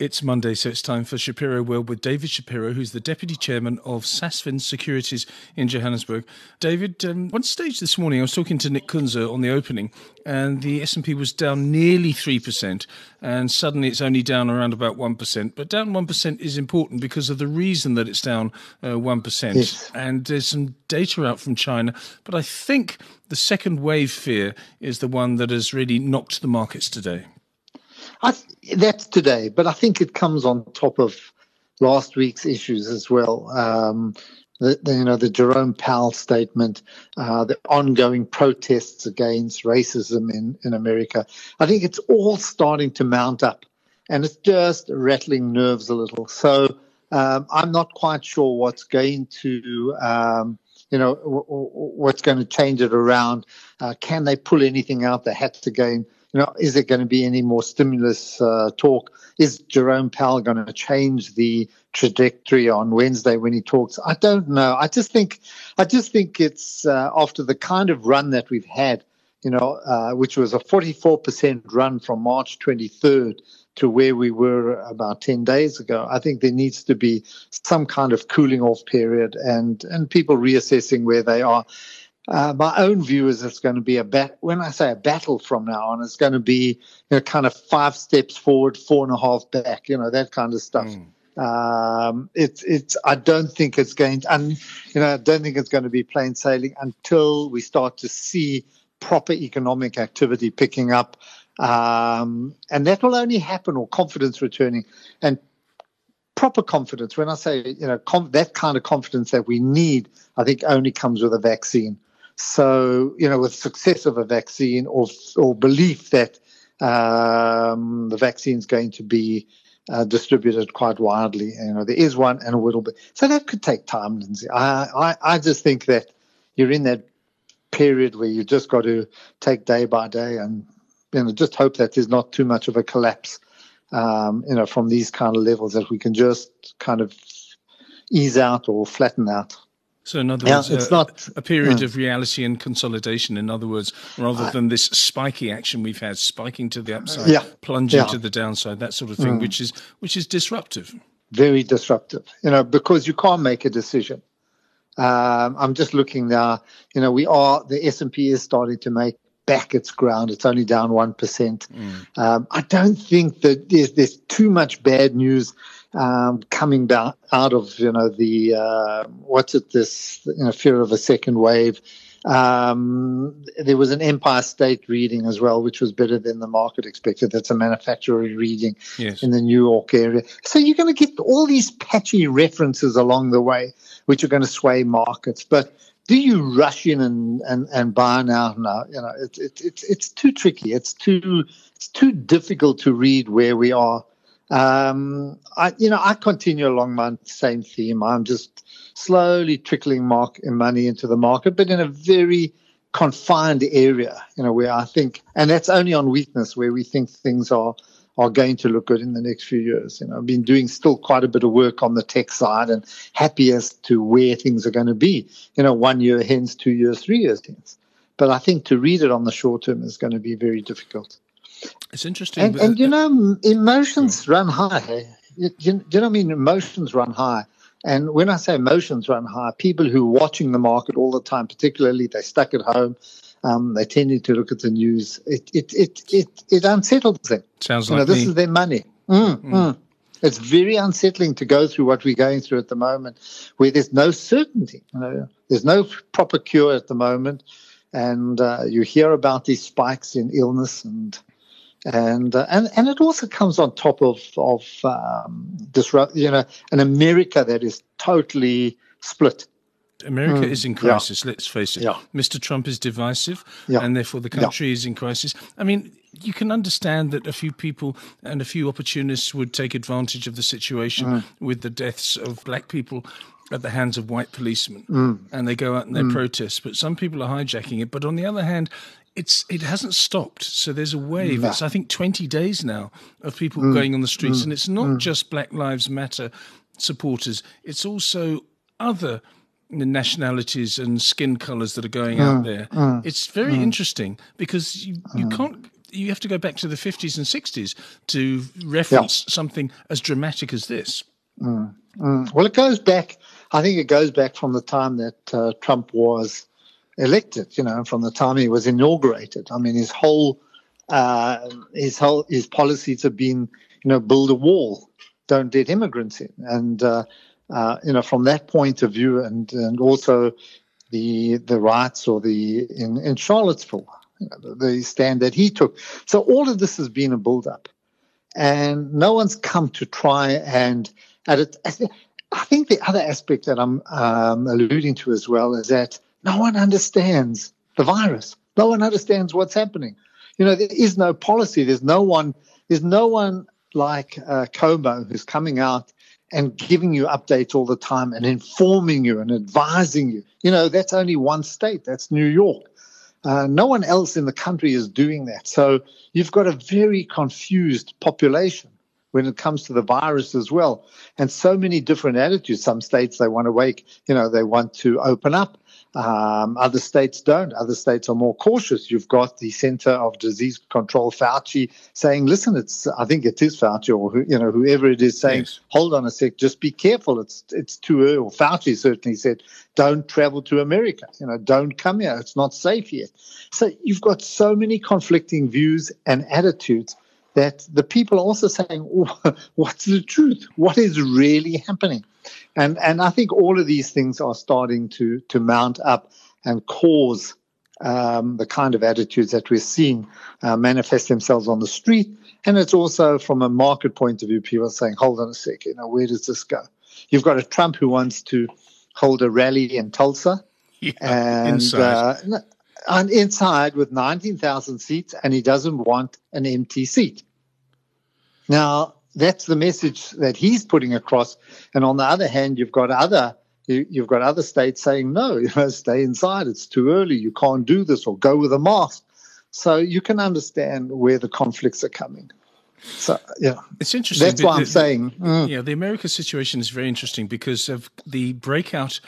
It's Monday, so it's time for Shapiro World with David Shapiro, who's the Deputy Chairman of Sasfin Securities in Johannesburg. David, one stage this morning, I was talking to Nick Kunzer on the opening, and the S&P was down nearly 3%, and suddenly it's only down around about 1%. But down 1% is important because of the reason that it's down 1%. Yes. And there's some data out from China, but I think the second wave fear is the one that has really knocked the markets today. That's today, but I think it comes on top of last week's issues as well. The Jerome Powell statement, the ongoing protests against racism in America. I think it's all starting to mount up, and it's just rattling nerves a little. So I'm not quite sure what's going to what's going to change it around. Can they pull anything out the hat again? Is there going to be any more stimulus talk? Is Jerome Powell going to change the trajectory on Wednesday when he talks? I don't know. I just think it's after the kind of run that we've had, which was a 44% run from March 23rd to where we were about 10 days ago. I think there needs to be some kind of cooling off period and people reassessing where they are. My own view is it's going to be when I say a battle from now on, it's going to be kind of 5 steps forward, 4.5 back, that kind of stuff. I don't think it's going to be plain sailing until we start to see proper economic activity picking up, and that will only happen or confidence returning and proper confidence. When I say that kind of confidence that we need, I think only comes with a vaccine. So, with success of a vaccine or belief that the vaccine is going to be distributed quite widely, there is one and a little bit. So that could take time, Lindsay. I just think that you're in that period where you just got to take day by day and just hope that there's not too much of a collapse, from these kind of levels that we can just kind of ease out or flatten out. So in other words, it's not a period of reality and consolidation, in other words, rather than this spiky action we've had, spiking to the upside, plunging to the downside, that sort of thing, which is disruptive. Very disruptive, because you can't make a decision. I'm just looking now, the S&P is starting to make back its ground. It's only down 1%. I don't think that there's too much bad news coming down out of fear of a second wave. There was an Empire State reading as well, which was better than the market expected. That's a manufacturer reading in the New York area. So you're going to get all these patchy references along the way, which are going to sway markets. But do you rush in and buy now? No, it's too tricky. It's too difficult to read where we are. I continue along my same theme. I'm just slowly trickling money into the market, but in a very confined area, where I think, and that's only on weakness, where we think things are going to look good in the next few years. I've been doing still quite a bit of work on the tech side and happy as to where things are going to be, 1 year hence, 2 years, 3 years hence. But I think to read it on the short term is going to be very difficult. It's interesting. And emotions run high. Emotions run high. And when I say emotions run high, people who are watching the market all the time, particularly they're stuck at home, they're tending to look at the news. It unsettles them. Sounds like this is their money. It's very unsettling to go through what we're going through at the moment, where there's no certainty. There's no proper cure at the moment. And you hear about these spikes in illness and it also comes on top of an America that is totally split. America is in crisis, let's face it. Mr. Trump is divisive, and therefore the country is in crisis. I mean, you can understand that a few people and a few opportunists would take advantage of the situation with the deaths of black people at the hands of white policemen, and they go out and they protest. But some people are hijacking it. But on the other hand, it hasn't stopped. So there's a wave. It's, I think, 20 days now of people going on the streets. And it's not just Black Lives Matter supporters. It's also other the nationalities and skin colors that are going out there. It's very interesting because you can't. You have to go back to the 50s and 60s to reference something as dramatic as this. Well, it goes back. I think it goes back from the time that Trump was elected. You know, from the time he was inaugurated. I mean, his policies have been, you know, build a wall, don't let immigrants in, and you know, from that point of view, and also the riots or in Charlottesville. The stand that he took. So all of this has been a build-up, and no one's come to try and at it. I think the other aspect that I'm alluding to as well is that no one understands the virus. No one understands what's happening. You know, there is no policy. There's no one like Cuomo who's coming out and giving you updates all the time and informing you and advising you. You know, that's only one state. That's New York. No one else in the country is doing that. So you've got a very confused population when it comes to the virus as well. And so many different attitudes. Some states, they want to they want to open up. Other states don't. Other states are more cautious. You've got the Center of Disease Control, Fauci, saying, listen, I think it is Fauci or whoever it is saying, yes. Hold on a sec, just be careful. It's too early. Or Fauci certainly said, don't travel to America. You know, don't come here. It's not safe yet. So you've got so many conflicting views and attitudes that the people are also saying, oh, what's the truth? What is really happening? And I think all of these things are starting to mount up and cause the kind of attitudes that we're seeing manifest themselves on the street. And it's also from a market point of view, people are saying, hold on a second, where does this go? You've got a Trump who wants to hold a rally in Tulsa. Yeah, inside with 19,000 seats, and he doesn't want an empty seat. Now, that's the message that he's putting across. And on the other hand, you've got other states saying, no, stay inside. It's too early. You can't do this, or go with a mask. So you can understand where the conflicts are coming. So, yeah, it's interesting. That's what I'm saying. Yeah, the America situation is very interesting because of the breakout,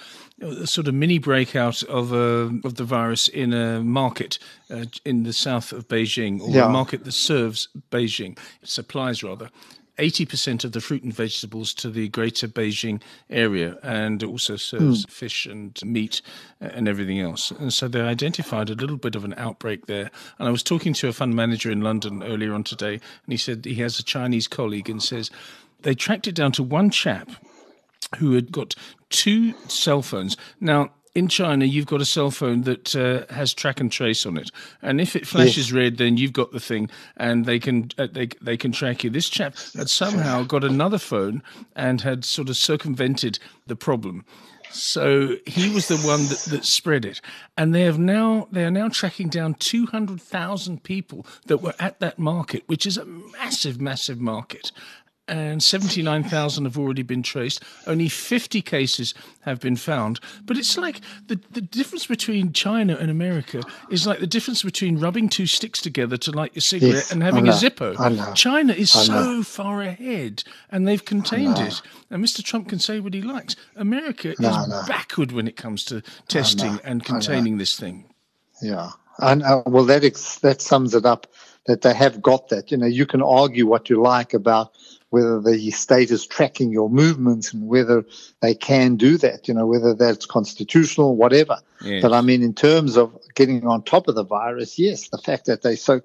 sort of mini breakout of the virus in a market in the south of Beijing, or a market that serves Beijing, supplies rather, 80% of the fruit and vegetables to the greater Beijing area, and also serves fish and meat and everything else. And so they identified a little bit of an outbreak there. And I was talking to a fund manager in London earlier on today, and he said he has a Chinese colleague and says they tracked it down to one chap who had got two cell phones. Now, in China, you've got a cell phone that has track and trace on it, and if it flashes red, then you've got the thing, and they can track you. This chap had somehow got another phone and had sort of circumvented the problem, so he was the one that spread it. And they are now tracking down 200,000 people that were at that market, which is a massive, massive market. And 79,000 have already been traced. Only 50 cases have been found. But it's like the difference between China and America is like the difference between rubbing two sticks together to light your cigarette and having a Zippo. China is so far ahead, and they've contained it. And Mr. Trump can say what he likes. America is backward when it comes to testing and containing this thing. Yeah. And well, that sums it up, that they have got that. You know, you can argue what you like about whether the state is tracking your movements and whether they can do that, you know, whether that's constitutional, whatever. Yes. But I mean, in terms of getting on top of the virus, yes, the fact that they're so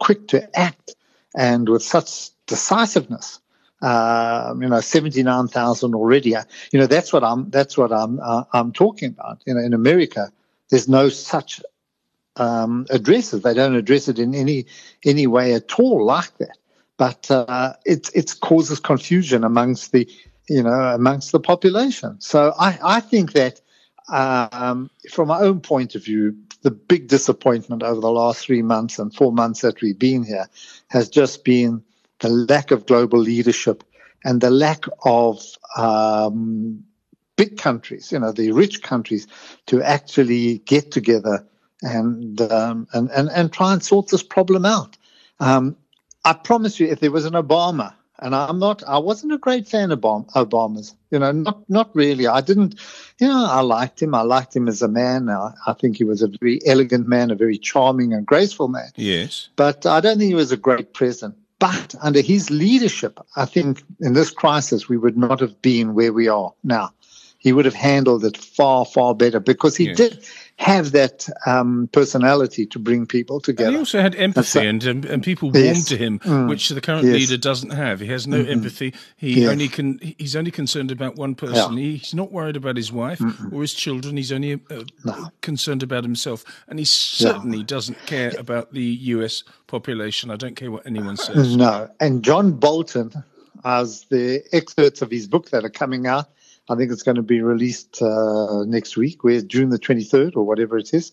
quick to act and with such decisiveness, 79,000 already. You know, that's what I'm talking about. You know, in America, there's no such addresses. They don't address it in any way at all like that. But it causes confusion amongst the population. So I think that from my own point of view, the big disappointment over the last 3 months and 4 months that we've been here has just been the lack of global leadership and the lack of big countries, you know, the rich countries, to actually get together and try and sort this problem out. I promise you, if there was an Obama And I wasn't a great fan of Obama's, not really. I liked him. I liked him as a man. I think he was a very elegant man, a very charming and graceful man. Yes. But I don't think he was a great president. But under his leadership, I think in this crisis, we would not have been where we are now. He would have handled it far, far better because he did have that personality to bring people together. And he also had empathy and people warmed to him, which the current leader doesn't have. He has no empathy. He He's only concerned about one person. Yeah. He's not worried about his wife or his children. He's only concerned about himself. And he certainly doesn't care about the US population. I don't care what anyone says. No. And John Bolton, as the excerpts of his book that are coming out, I think it's going to be released next week, where June the 23rd or whatever it is.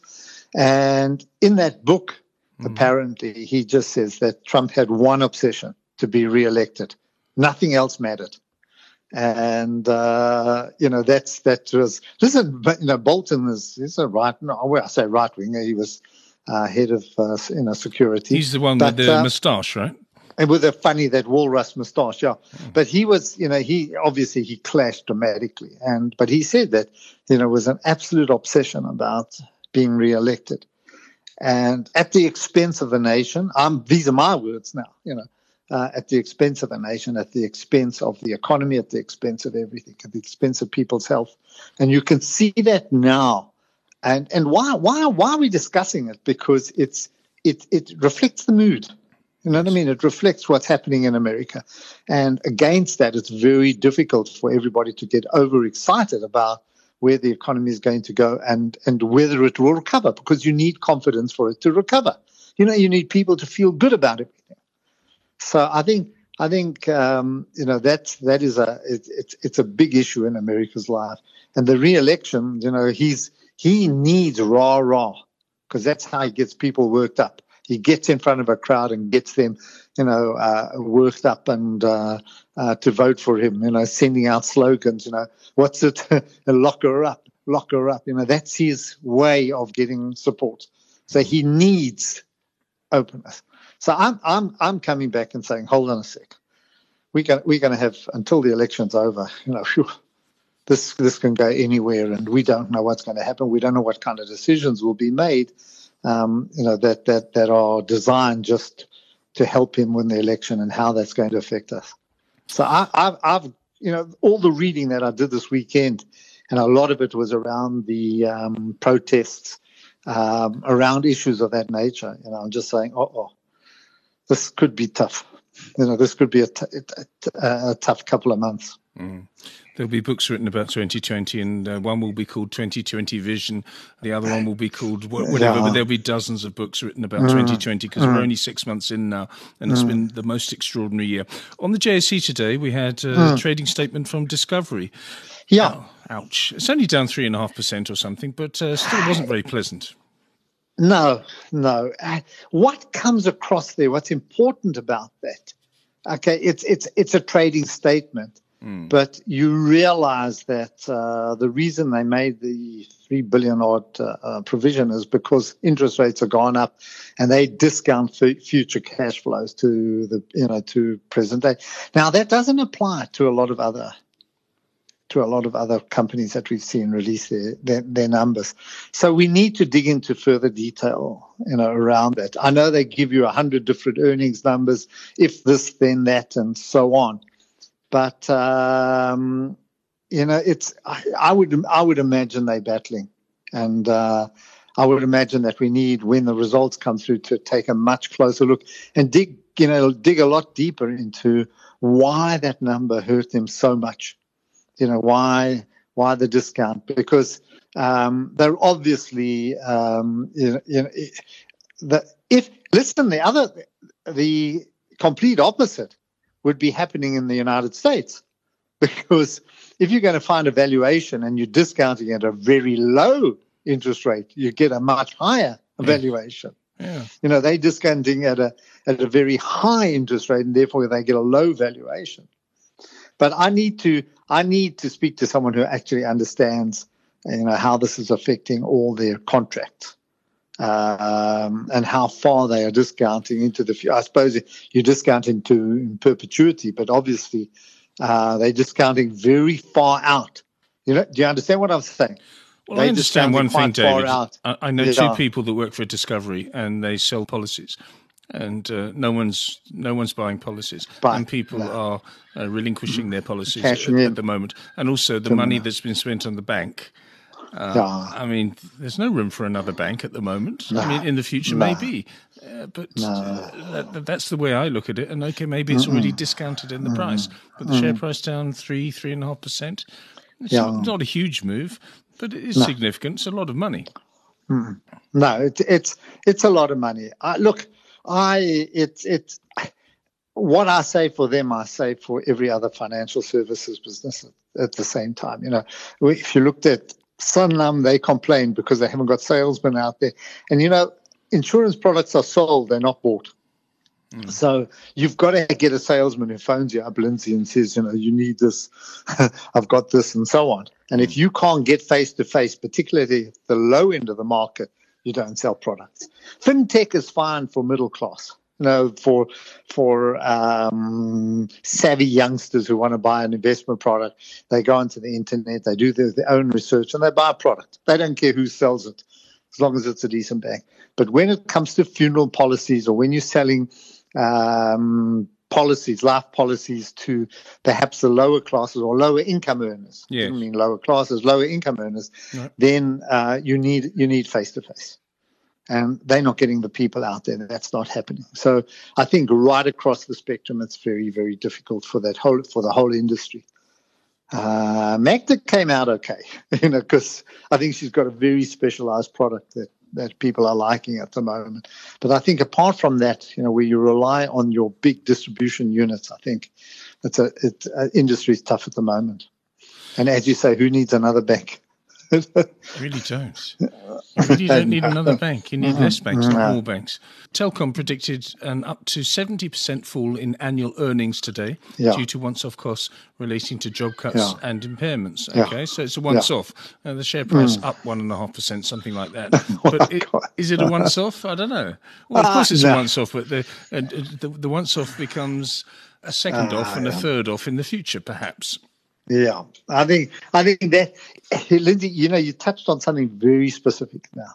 And in that book, apparently, he just says that Trump had one obsession: to be reelected. Nothing else mattered. And, Bolton is a right wing. He was head of, security. He's the one with the moustache, right? And with that walrus moustache, But he was, he clashed dramatically. But he said that, it was an absolute obsession about being re-elected. And at the expense of the nation, these are my words now, at the expense of the nation, at the expense of the economy, at the expense of everything, at the expense of people's health. And you can see that now. And why are we discussing it? Because it reflects the mood. You know what I mean? It reflects what's happening in America. And against that, it's very difficult for everybody to get overexcited about where the economy is going to go and whether it will recover, because you need confidence for it to recover. You need people to feel good about everything. So I think it's a big issue in America's life. And the re-election, he needs rah-rah, because that's how he gets people worked up. He gets in front of a crowd and gets them, worked up and to vote for him, sending out slogans, what's it? Lock her up. That's his way of getting support. So he needs openness. So I'm coming back and saying, hold on a sec. We're going to have, until the election's over, this can go anywhere, and we don't know what's going to happen. We don't know what kind of decisions will be made. That are designed just to help him win the election, and how that's going to affect us. So I've all the reading that I did this weekend, and a lot of it was around the protests, around issues of that nature. I'm just saying, this could be tough. This could be a tough couple of months. Mm. There'll be books written about 2020, and one will be called 2020 Vision. The other one will be called whatever, but there'll be dozens of books written about 2020, because we're only 6 months in now, and it's been the most extraordinary year. On the JSE today, we had a trading statement from Discovery. Yeah. Oh, ouch. It's only down 3.5% or something, but still wasn't very pleasant. No. What comes across there, what's important about that? Okay, it's a trading statement. But you realize that the reason they made the $3 billion provision is because interest rates are gone up, and they discount future cash flows to the to present day. Now that doesn't apply to a lot of other companies that we've seen release their numbers. So we need to dig into further detail around that. I know they give you 100 different earnings numbers, if this, then that, and so on. But I would imagine they're battling, and I would imagine that we need, when the results come through, to take a much closer look and dig a lot deeper into why that number hurt them so much. Why the discount? Because they're obviously the complete opposite would be happening in the United States, because if you're going to find a valuation and you're discounting at a very low interest rate, you get a much higher valuation. Yeah. They're discounting at a very high interest rate, and therefore they get a low valuation. But I need to speak to someone who actually understands how this is affecting all their contracts. and how far they are discounting into the future. I suppose you're discounting to in perpetuity, but obviously they're discounting very far out. You know, do you understand what I'm saying? Well, I understand one thing, David. I know two people that work for Discovery, and they sell policies, and no one's buying policies, and people are relinquishing their policies at the moment, and also the money that's been spent on the bank. I mean, there's no room for another bank at the moment. I mean, in the future maybe, but that's the way I look at it. And okay, maybe it's already discounted in the price, but the share price down 3.5%. It's not a huge move. But it is significant. It's a lot of money. No, it's a lot of money. Look, what I say for them, I say for every other financial services business at the same time. You know, if you looked at Sunlam, they complain because they haven't got salesmen out there. And, you know, insurance products are sold. They're not bought. So you've got to get a salesman who phones you up, Lindsay, and says, you know, you need this, I've got this, and so on. And if you can't get face-to-face, particularly at the low end of the market, you don't sell products. FinTech is fine for middle class, you know, for savvy youngsters who want to buy an investment product. They go onto the internet, they do their own research, and they buy a product. They don't care who sells it, as long as it's a decent bank. But when it comes to funeral policies, or when you're selling policies, life policies to perhaps the lower classes or lower income earners. Yes. I mean lower classes, lower income earners. Right. Then you need face to face, and they're not getting the people out there. That's not happening. So I think right across the spectrum, it's very, very difficult for the whole industry. Magda came out okay, you know, because I think she's got a very specialized product that people are liking at the moment. But I think apart from that, you know, where you rely on your big distribution units, I think industry's tough at the moment. And as you say, who needs another bank? You really don't. You really don't need another bank. You need less banks, not more banks. Telcom predicted an up to 70% fall in annual earnings today due to once-off costs relating to job cuts and impairments. Okay, so it's a once-off. The share price up 1.5%, something like that. But is it a once-off? I don't know. Well, of course it's a once-off, but the once-off becomes a second off and a third off in the future, perhaps. Yeah, I think that, Lindsay, you know, you touched on something very specific now.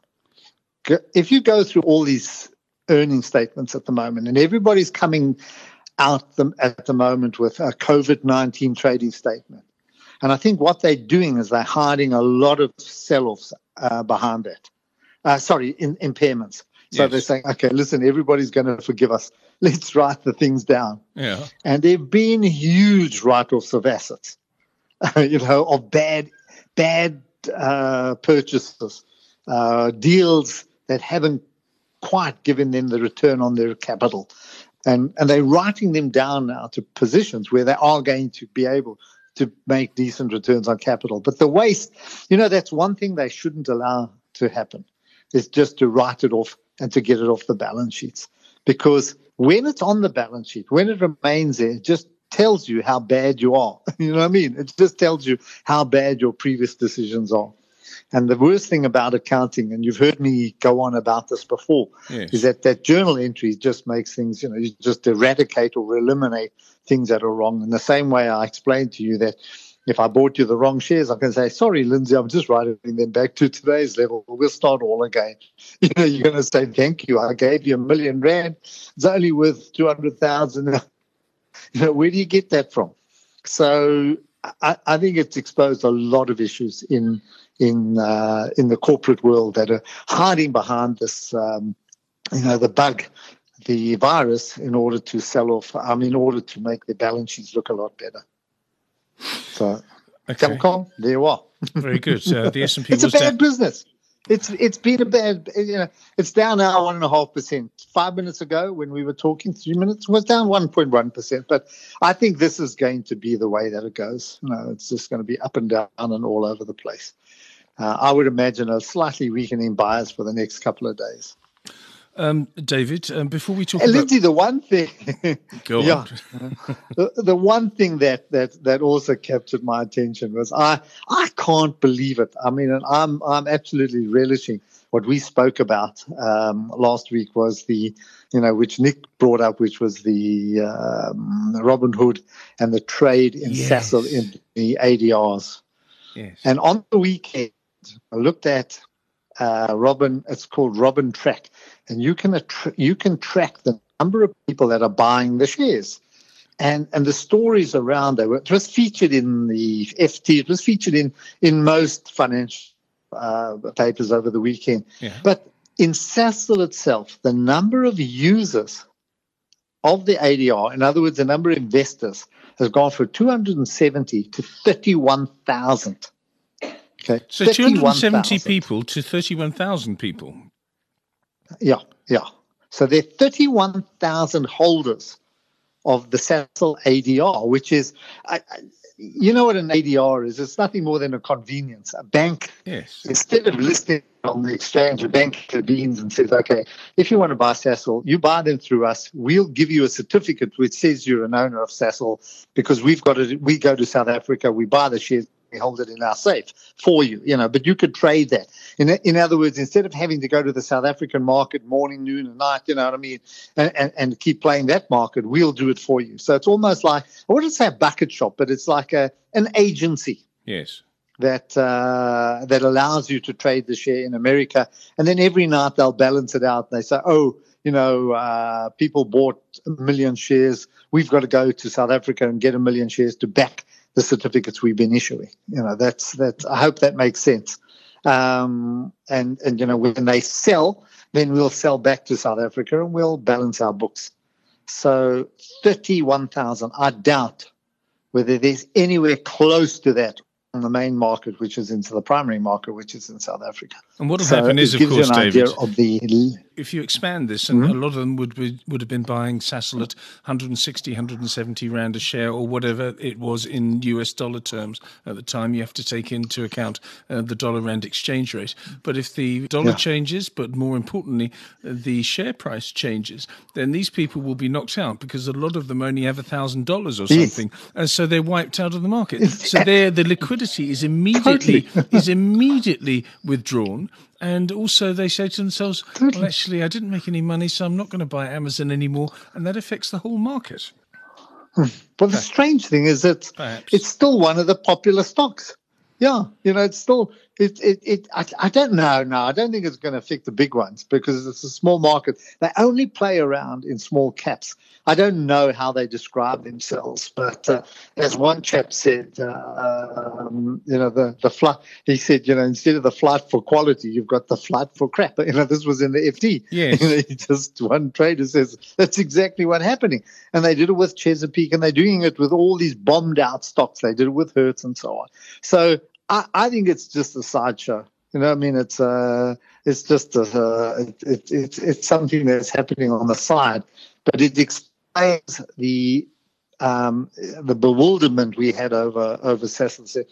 If you go through all these earnings statements at the moment, and everybody's coming out at the moment with a COVID-19 trading statement, and I think what they're doing is they're hiding a lot of sell-offs behind that. Impairments. So they're saying, okay, listen, everybody's going to forgive us. Let's write the things down. Yeah. And there have been huge write-offs of assets. You know, of bad purchases, deals that haven't quite given them the return on their capital. And they're writing them down now to positions where they are going to be able to make decent returns on capital. But the waste, you know, that's one thing they shouldn't allow to happen, is just to write it off and to get it off the balance sheets. Because when it's on the balance sheet, when it remains there, it just tells you how bad you are. You know what I mean? It just tells you how bad your previous decisions are. And the worst thing about accounting, and you've heard me go on about this before, is that journal entry just makes things, you know, you just eradicate or eliminate things that are wrong. In the same way I explained to you that if I bought you the wrong shares, I can say, sorry, Lindsay, I'm just writing them back to today's level. We'll start all again. You know, you're going to say, thank you. I gave you $1 million. It's only worth 200,000. You know, where do you get that from? So I think it's exposed a lot of issues in the corporate world that are hiding behind this, you know, the bug, the virus, in order to sell off. In order to make the balance sheets look a lot better. So, Telcom, there you are. Very good. The S&P was a bad business. It's been a bad, you know, it's down now 1.5%. 5 minutes ago when we were talking, 3 minutes, was down 1.1%. But I think this is going to be the way that it goes. You know, it's just going to be up and down and all over the place. I would imagine a slightly weakening bias for the next couple of days. David, before we talk about... Lindsay, the one thing... The one thing that also captured my attention was I can't believe it. I mean, and I'm absolutely relishing what we spoke about last week was the, you know, which Nick brought up, which was the Robin Hood and the trade in Sasol in the ADRs. Yes. And on the weekend, I looked at Robin. It's called Robin Track, and you can track the number of people that are buying the shares, and the stories around that. It was featured in the FT. It was featured in most financial papers over the weekend. Yeah. But in Sasol itself, the number of users of the ADR, in other words, the number of investors, has gone from 270 to 31,000. Okay. So 270 people to 31,000 people. Yeah, yeah. So there are 31,000 holders of the Sasol ADR, which is, you know what an ADR is? It's nothing more than a convenience. A bank, instead of listing on the exchange, a bank convenes and says, okay, if you want to buy Sasol, you buy them through us. We'll give you a certificate which says you're an owner of Sasol because we go to South Africa, we buy the shares. Hold it in our safe for you, you know, but you could trade that. In other words, instead of having to go to the South African market morning, noon, and night, you know what I mean, and keep playing that market, we'll do it for you. So it's almost like, I wouldn't say a bucket shop, but it's like an agency. Yes. That allows you to trade the share in America. And then every night they'll balance it out. They say, oh, you know, people bought 1 million shares. We've got to go to South Africa and get 1 million shares to back the certificates we've been issuing. You know, that's I hope that makes sense. And you know, when they sell, then we'll sell back to South Africa and we'll balance our books. So 31,000, I doubt whether there's anywhere close to that on the main market, which is into the primary market, which is in South Africa. And what will happen is, of course, David, if you expand this, and a lot of them would have been buying Sasol at 160, 170 rand a share or whatever it was in US dollar terms at the time. You have to take into account the dollar rand exchange rate. But if the dollar changes, but more importantly, the share price changes, then these people will be knocked out because a lot of them only have $1,000 or something. And so they're wiped out of the market. So they're the liquidity is immediately withdrawn, and also they say to themselves, well, actually, I didn't make any money, so I'm not going to buy Amazon anymore, and that affects the whole market. But the strange thing is that it's still one of the popular stocks. Yeah, you know, it's still I don't know now. I don't think it's going to affect the big ones because it's a small market. They only play around in small caps. I don't know how they describe themselves, but as one chap said, you know, the flight. He said, you know, instead of the flight for quality, you've got the flight for crap. You know, this was in the FT. Yes. You know, just one trader says that's exactly what's happening, and they did it with Chesapeake, and they're doing it with all these bombed out stocks. They did it with Hertz and so on. So I think it's just a sideshow. You know, I mean, it's just it's something that's happening on the side, but it explains the bewilderment we had over Sasol.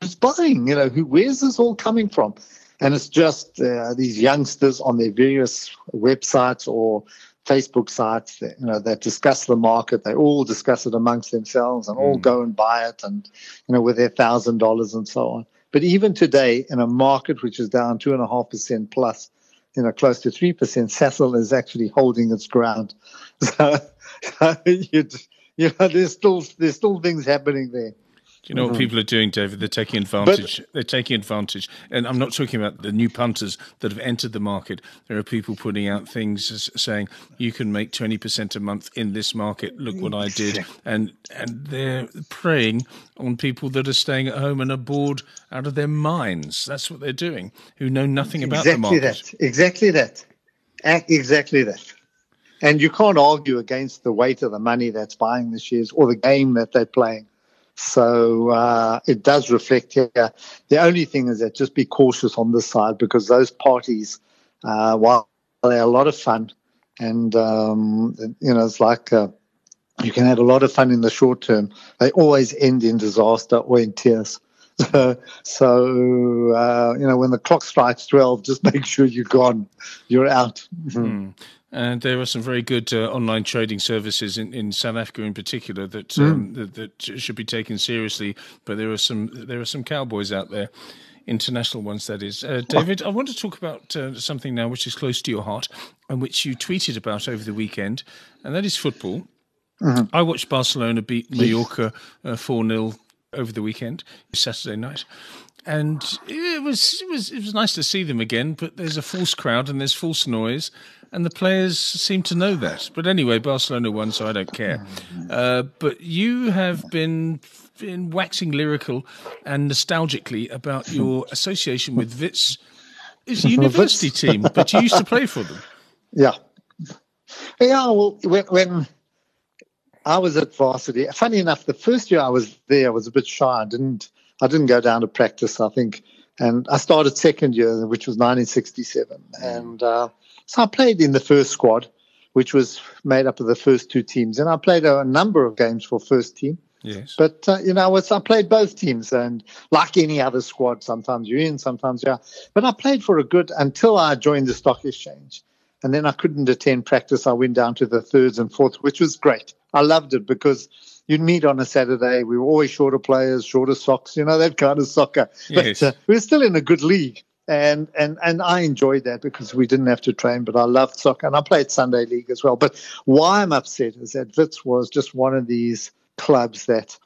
Who's buying? You know, where's this all coming from? And it's just these youngsters on their various websites or Facebook sites, that, you know, that discuss the market. They all discuss it amongst themselves and all go and buy it, and you know, with their $1,000 and so on. But even today, in a market which is down 2.5% plus, you know, close to 3%, Sasol is actually holding its ground. So you know, there's still things happening there. Do you know what people are doing, David? They're taking advantage. They're taking advantage. And I'm not talking about the new punters that have entered the market. There are people putting out things saying, you can make 20% a month in this market. Look what I did. And they're preying on people that are staying at home and are bored out of their minds. That's what they're doing, who know nothing about the market. Exactly that. And you can't argue against the weight of the money that's buying the shares or the game that they're playing. So it does reflect here. The only thing is that just be cautious on this side because those parties, while they're a lot of fun, and you know, it's like you can have a lot of fun in the short term, they always end in disaster or in tears. You know, when the clock strikes 12, just make sure you're gone. You're out. Mm. And there are some very good online trading services in South Africa, in particular, that that should be taken seriously. But there are some cowboys out there, international ones, that is. David, I want to talk about something now which is close to your heart and which you tweeted about over the weekend, and that is football. Mm-hmm. I watched Barcelona beat Mallorca 4-0 over the weekend, Saturday night. And it was nice to see them again, but there's a false crowd and there's false noise, and the players seem to know that. But anyway, Barcelona won, so I don't care. But you have been waxing lyrical and nostalgically about your association with Wits. It's a university team, but you used to play for them. Yeah. Yeah, well, when I was at varsity, funny enough, the first year I was there, I was a bit shy. I didn't go down to practice, I think. And I started second year, which was 1967. And so I played in the first squad, which was made up of the first two teams. And I played a number of games for first team. Yes. But, you know, I played both teams. And like any other squad, sometimes you're in, sometimes you're out. But I played for a good until I joined the stock exchange. And then I couldn't attend practice. I went down to the thirds and fourths, which was great. I loved it because you'd meet on a Saturday. We were always short of players, short of socks, you know, that kind of soccer. Yes. But we were still in a good league. And I enjoyed that because we didn't have to train, but I loved soccer. And I played Sunday league as well. But why I'm upset is that Wits was just one of these clubs that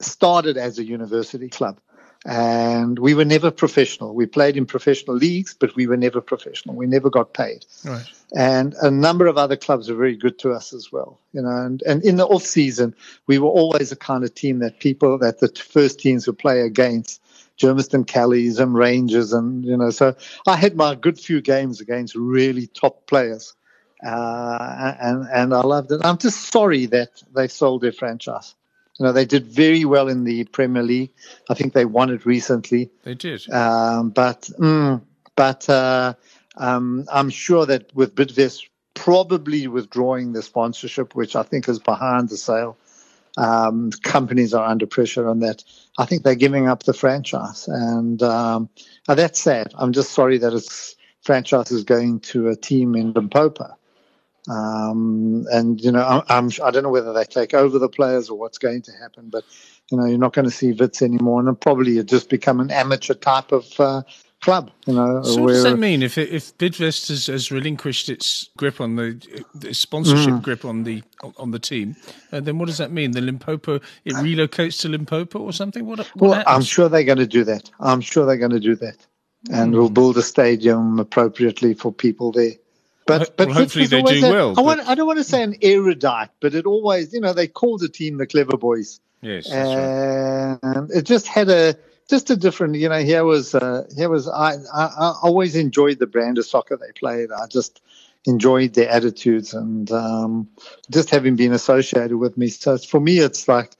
started as a university club. And we were never professional. We played in professional leagues, but we were never professional. We never got paid. Right. And a number of other clubs were very good to us as well. You know, and in the off season, we were always the kind of team that the first teams would play against, Germiston Callies and Rangers, and you know. So I had my good few games against really top players, and I loved it. I'm just sorry that they sold their franchise. You know, they did very well in the Premier League. I think they won it recently. They did. But I'm sure that with Bidvest probably withdrawing the sponsorship, which I think is behind the sale, companies are under pressure on that. I think they're giving up the franchise. And that's sad. I'm just sorry that its franchise is going to a team in Limpopo. And, you know, I don't know whether they take over the players or what's going to happen, but, you know, you're not going to see Wits anymore. And probably it just become an amateur type of club, you know. So what does that mean? If Bidvest has relinquished its grip on the sponsorship grip on the team, then what does that mean? The Limpopo, it relocates to Limpopo or something? What I'm sure they're going to do that. And we'll build a stadium appropriately for people there. But well, hopefully they do well. I don't want to say an erudite, but it always, you know, they called the team the Clever Boys. Yes, that's right. And it just had a different, you know. I always enjoyed the brand of soccer they played. I just enjoyed their attitudes and just having been associated with me. So for me, it's like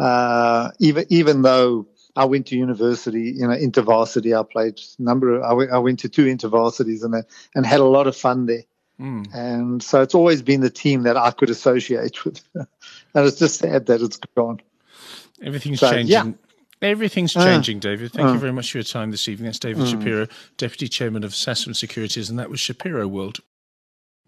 even though I went to university, you know, intervarsity. I played I went to two intervarsities and had a lot of fun there. Mm. And so it's always been the team that I could associate with. And it's just sad that it's gone. Everything's changing. Yeah. Everything's changing, David. Thank you very much for your time this evening. That's David Shapiro, Deputy Chairman of Sasfin Securities, and that was Shapiro World.